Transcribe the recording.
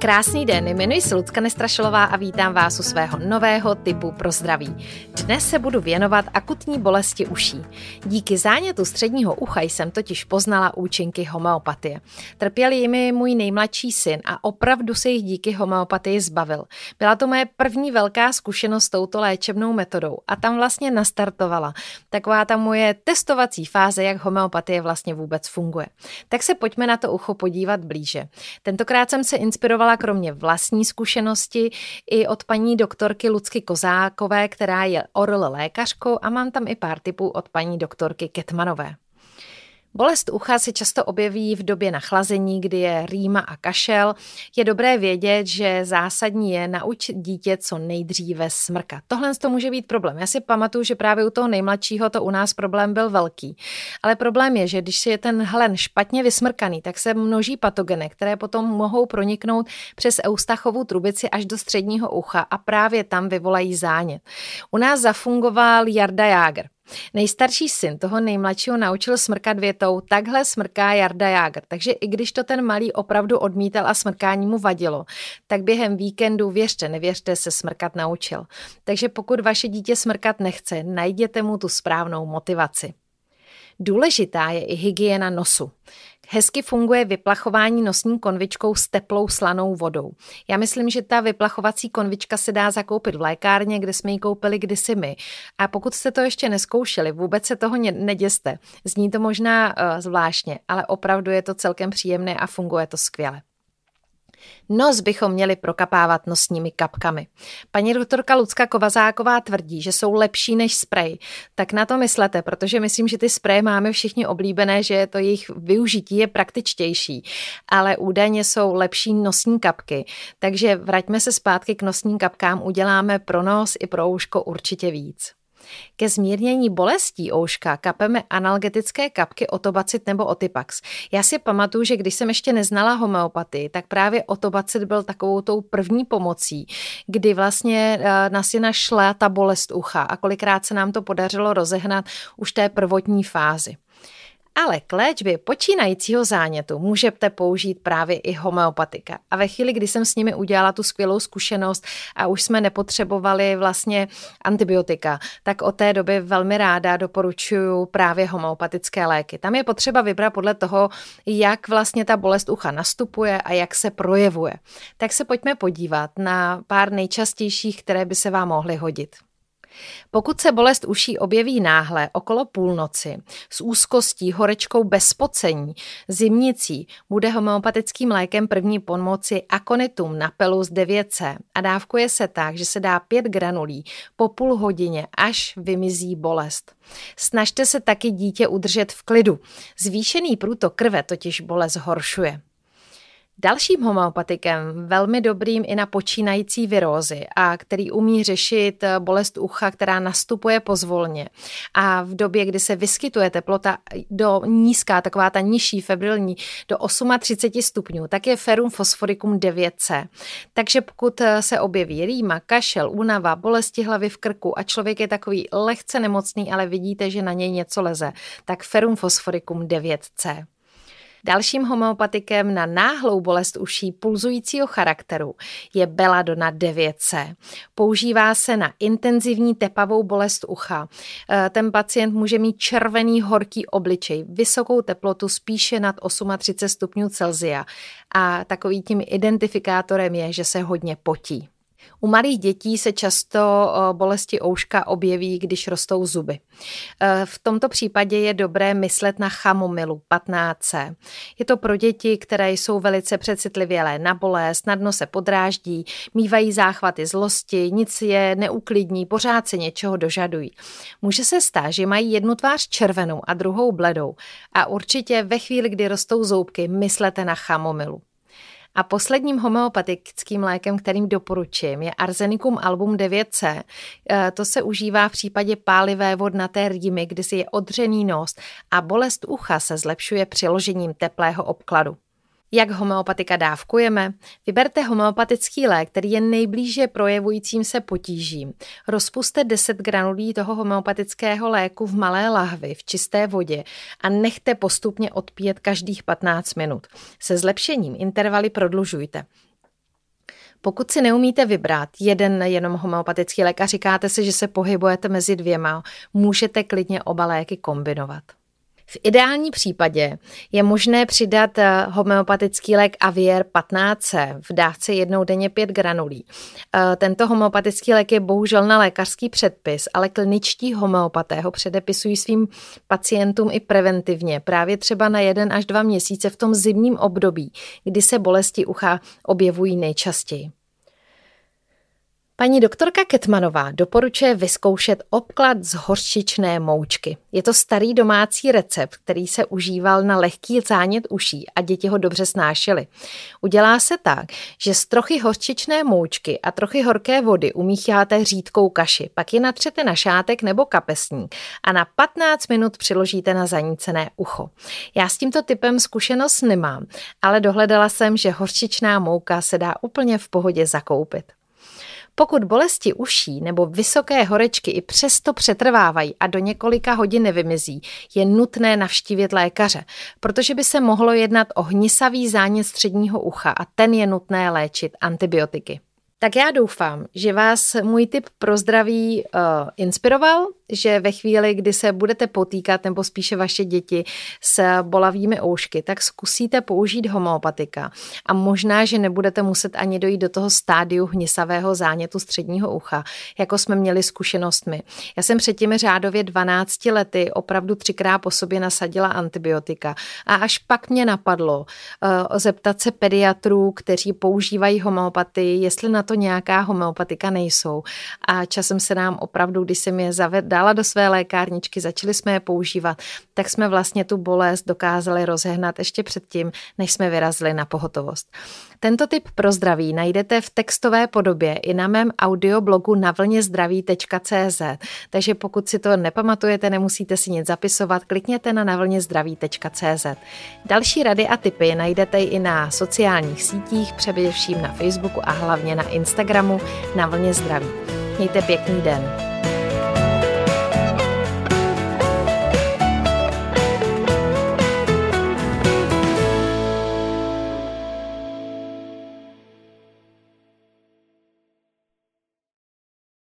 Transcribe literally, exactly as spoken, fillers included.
Krásný den, jmenuji se Lucka Nestrašilová a vítám vás u svého nového tipu pro zdraví. Dnes se budu věnovat akutní bolesti uší. Díky zánětu středního ucha jsem totiž poznala účinky homeopatie. Trpěl jimi můj nejmladší syn a opravdu se jich díky homeopatii zbavil. Byla to moje první velká zkušenost s touto léčebnou metodou a tam vlastně nastartovala taková ta moje testovací fáze, jak homeopatie vlastně vůbec funguje. Tak se pojďme na to ucho podívat blíže. Tentokrát jsem se inspirovala kromě vlastní zkušenosti i od paní doktorky Lucky Kozákové, která je orl lékařkou, a mám tam i pár tipů od paní doktorky Ketmanové. Bolest ucha se často objeví v době nachlazení, kdy je rýma a kašel. Je dobré vědět, že zásadní je naučit dítě co nejdříve smrkat. Tohle to může být problém. Já si pamatuju, že právě u toho nejmladšího to u nás problém byl velký. Ale problém je, že když si je ten hlen špatně vysmrkaný, tak se množí patogeny, které potom mohou proniknout přes Eustachovu trubici až do středního ucha a právě tam vyvolají zánět. U nás zafungoval Jarda Jágr. Nejstarší syn toho nejmladšího naučil smrkat větou: takhle smrká Jarda Jágr. Takže i když to ten malý opravdu odmítal a smrkání mu vadilo, tak během víkendu, věřte, nevěřte, se smrkat naučil. Takže pokud vaše dítě smrkat nechce, najděte mu tu správnou motivaci. Důležitá je i hygiena nosu. Hezky funguje vyplachování nosní konvičkou s teplou slanou vodou. Já myslím, že ta vyplachovací konvička se dá zakoupit v lékárně, kde jsme ji koupili kdysi my. A pokud jste to ještě neskoušeli, vůbec se toho neděste. Zní to možná uh, zvláštně, ale opravdu je to celkem příjemné a funguje to skvěle. Nos bychom měli prokapávat nosními kapkami. Paní doktorka Lucka Kovazáková tvrdí, že jsou lepší než sprej. Tak na to myslete, protože myslím, že ty spreje máme všichni oblíbené, že to jejich využití je praktičtější, ale údajně jsou lepší nosní kapky. Takže vraťme se zpátky k nosním kapkám, uděláme pro nos i pro uško určitě víc. Ke zmírnění bolestí ouška kapeme analgetické kapky Otobacid nebo Otipax. Já si pamatuju, že když jsem ještě neznala homeopatii, tak právě Otobacid byl takovou tou první pomocí, kdy vlastně nás je našla ta bolest ucha a kolikrát se nám to podařilo rozehnat už té prvotní fázi. Ale k léčbě počínajícího zánětu můžete použít právě i homeopatika. A ve chvíli, kdy jsem s nimi udělala tu skvělou zkušenost a už jsme nepotřebovali vlastně antibiotika, tak od té doby velmi ráda doporučuju právě homeopatické léky. Tam je potřeba vybrat podle toho, jak vlastně ta bolest ucha nastupuje a jak se projevuje. Tak se pojďme podívat na pár nejčastějších, které by se vám mohly hodit. Pokud se bolest uší objeví náhle okolo půlnoci, s úzkostí, horečkou bez pocení, zimnicí, bude homeopatickým lékem první pomoci Aconitum napellus devět cé a dávkuje se tak, že se dá pět granulí po půl hodině, až vymizí bolest. Snažte se taky dítě udržet v klidu. Zvýšený průtok krve totiž bolest zhoršuje. Dalším homeopatikem, velmi dobrým i na počínající virózy, a který umí řešit bolest ucha, která nastupuje pozvolně a v době, kdy se vyskytuje teplota do nízká, taková ta nižší febrilní, do třicet osm stupňů, tak je ferum fosforicum devět cé. Takže pokud se objeví rýma, kašel, únava, bolesti hlavy v krku a člověk je takový lehce nemocný, ale vidíte, že na něj něco leze, tak ferum fosforicum devět cé. Dalším homeopatikem na náhlou bolest uší pulzujícího charakteru je Belladona devět cé. Používá se na intenzivní tepavou bolest ucha. Ten pacient může mít červený horký obličej, vysokou teplotu spíše nad třicet osm stupňů Celsia a takový tím identifikátorem je, že se hodně potí. U malých dětí se často bolesti ouška objeví, když rostou zuby. V tomto případě je dobré myslet na chamomilu patnáct cé. Je to pro děti, které jsou velice přecitlivělé na bolest, snadno se podráždí, mívají záchvaty zlosti, nic je neuklidní, pořád se něčeho dožadují. Může se stát, že mají jednu tvář červenou a druhou bledou. A určitě ve chvíli, kdy rostou zoubky, myslete na chamomilu. A posledním homeopatickým lékem, kterým doporučím, je Arsenicum album devět cé. To se užívá v případě pálivé vodnaté rýmy, kdy si je odřený nos a bolest ucha se zlepšuje přiložením teplého obkladu. Jak homeopatika dávkujeme? Vyberte homeopatický lék, který je nejblíže projevujícím se potížím. Rozpusťte deset granulí toho homeopatického léku v malé lahvi v čisté vodě a nechte postupně odpíjet každých patnáct minut. Se zlepšením intervaly prodlužujte. Pokud si neumíte vybrat jeden jenom homeopatický lék a říkáte si, že se pohybujete mezi dvěma, můžete klidně oba léky kombinovat. V ideální případě je možné přidat homeopatický lék Avier patnáct C v dávce jednou denně pět granulí. Tento homeopatický lék je bohužel na lékařský předpis, ale kliničtí homeopaté ho předepisují svým pacientům i preventivně, právě třeba na jeden až dva měsíce v tom zimním období, kdy se bolesti ucha objevují nejčastěji. Paní doktorka Ketmanová doporučuje vyzkoušet obklad z hořčičné moučky. Je to starý domácí recept, který se užíval na lehký zánět uší a děti ho dobře snášely. Udělá se tak, že z trochy hořčičné moučky a trochy horké vody umícháte řídkou kaši, pak ji natřete na šátek nebo kapesník a na patnáct minut přiložíte na zanícené ucho. Já s tímto typem zkušenost nemám, ale dohledala jsem, že hořčičná mouka se dá úplně v pohodě zakoupit. Pokud bolesti uší nebo vysoké horečky i přesto přetrvávají a do několika hodin nevymizí, je nutné navštívit lékaře, protože by se mohlo jednat o hnisavý zánět středního ucha a ten je nutné léčit antibiotiky. Tak já doufám, že vás můj tip pro zdraví uh, inspiroval, že ve chvíli, kdy se budete potýkat nebo spíše vaše děti s bolavými oušky, tak zkusíte použít homeopatika a možná, že nebudete muset ani dojít do toho stádiu hnisavého zánětu středního ucha, jako jsme měli zkušenostmi. Já jsem před těmi řádově dvanácti lety opravdu třikrát po sobě nasadila antibiotika a až pak mě napadlo uh, zeptat se pediatrů, kteří používají homeopatii, jestli na to nějaká homeopatika nejsou. A časem se nám opravdu, když jsem je zavedla, dala do své lékárničky, začali jsme je používat, tak jsme vlastně tu bolest dokázali rozehnat ještě předtím, než jsme vyrazili na pohotovost. Tento tip pro zdraví najdete v textové podobě i na mém audioblogu na vlně zdraví tečka cé zet, takže pokud si to nepamatujete, nemusíte si nic zapisovat, klikněte na na vlně zdraví tečka cé zet. Další rady a tipy najdete i na sociálních sítích, především na Facebooku a hlavně na Instagramu na vlně zdraví. Mějte pěkný den.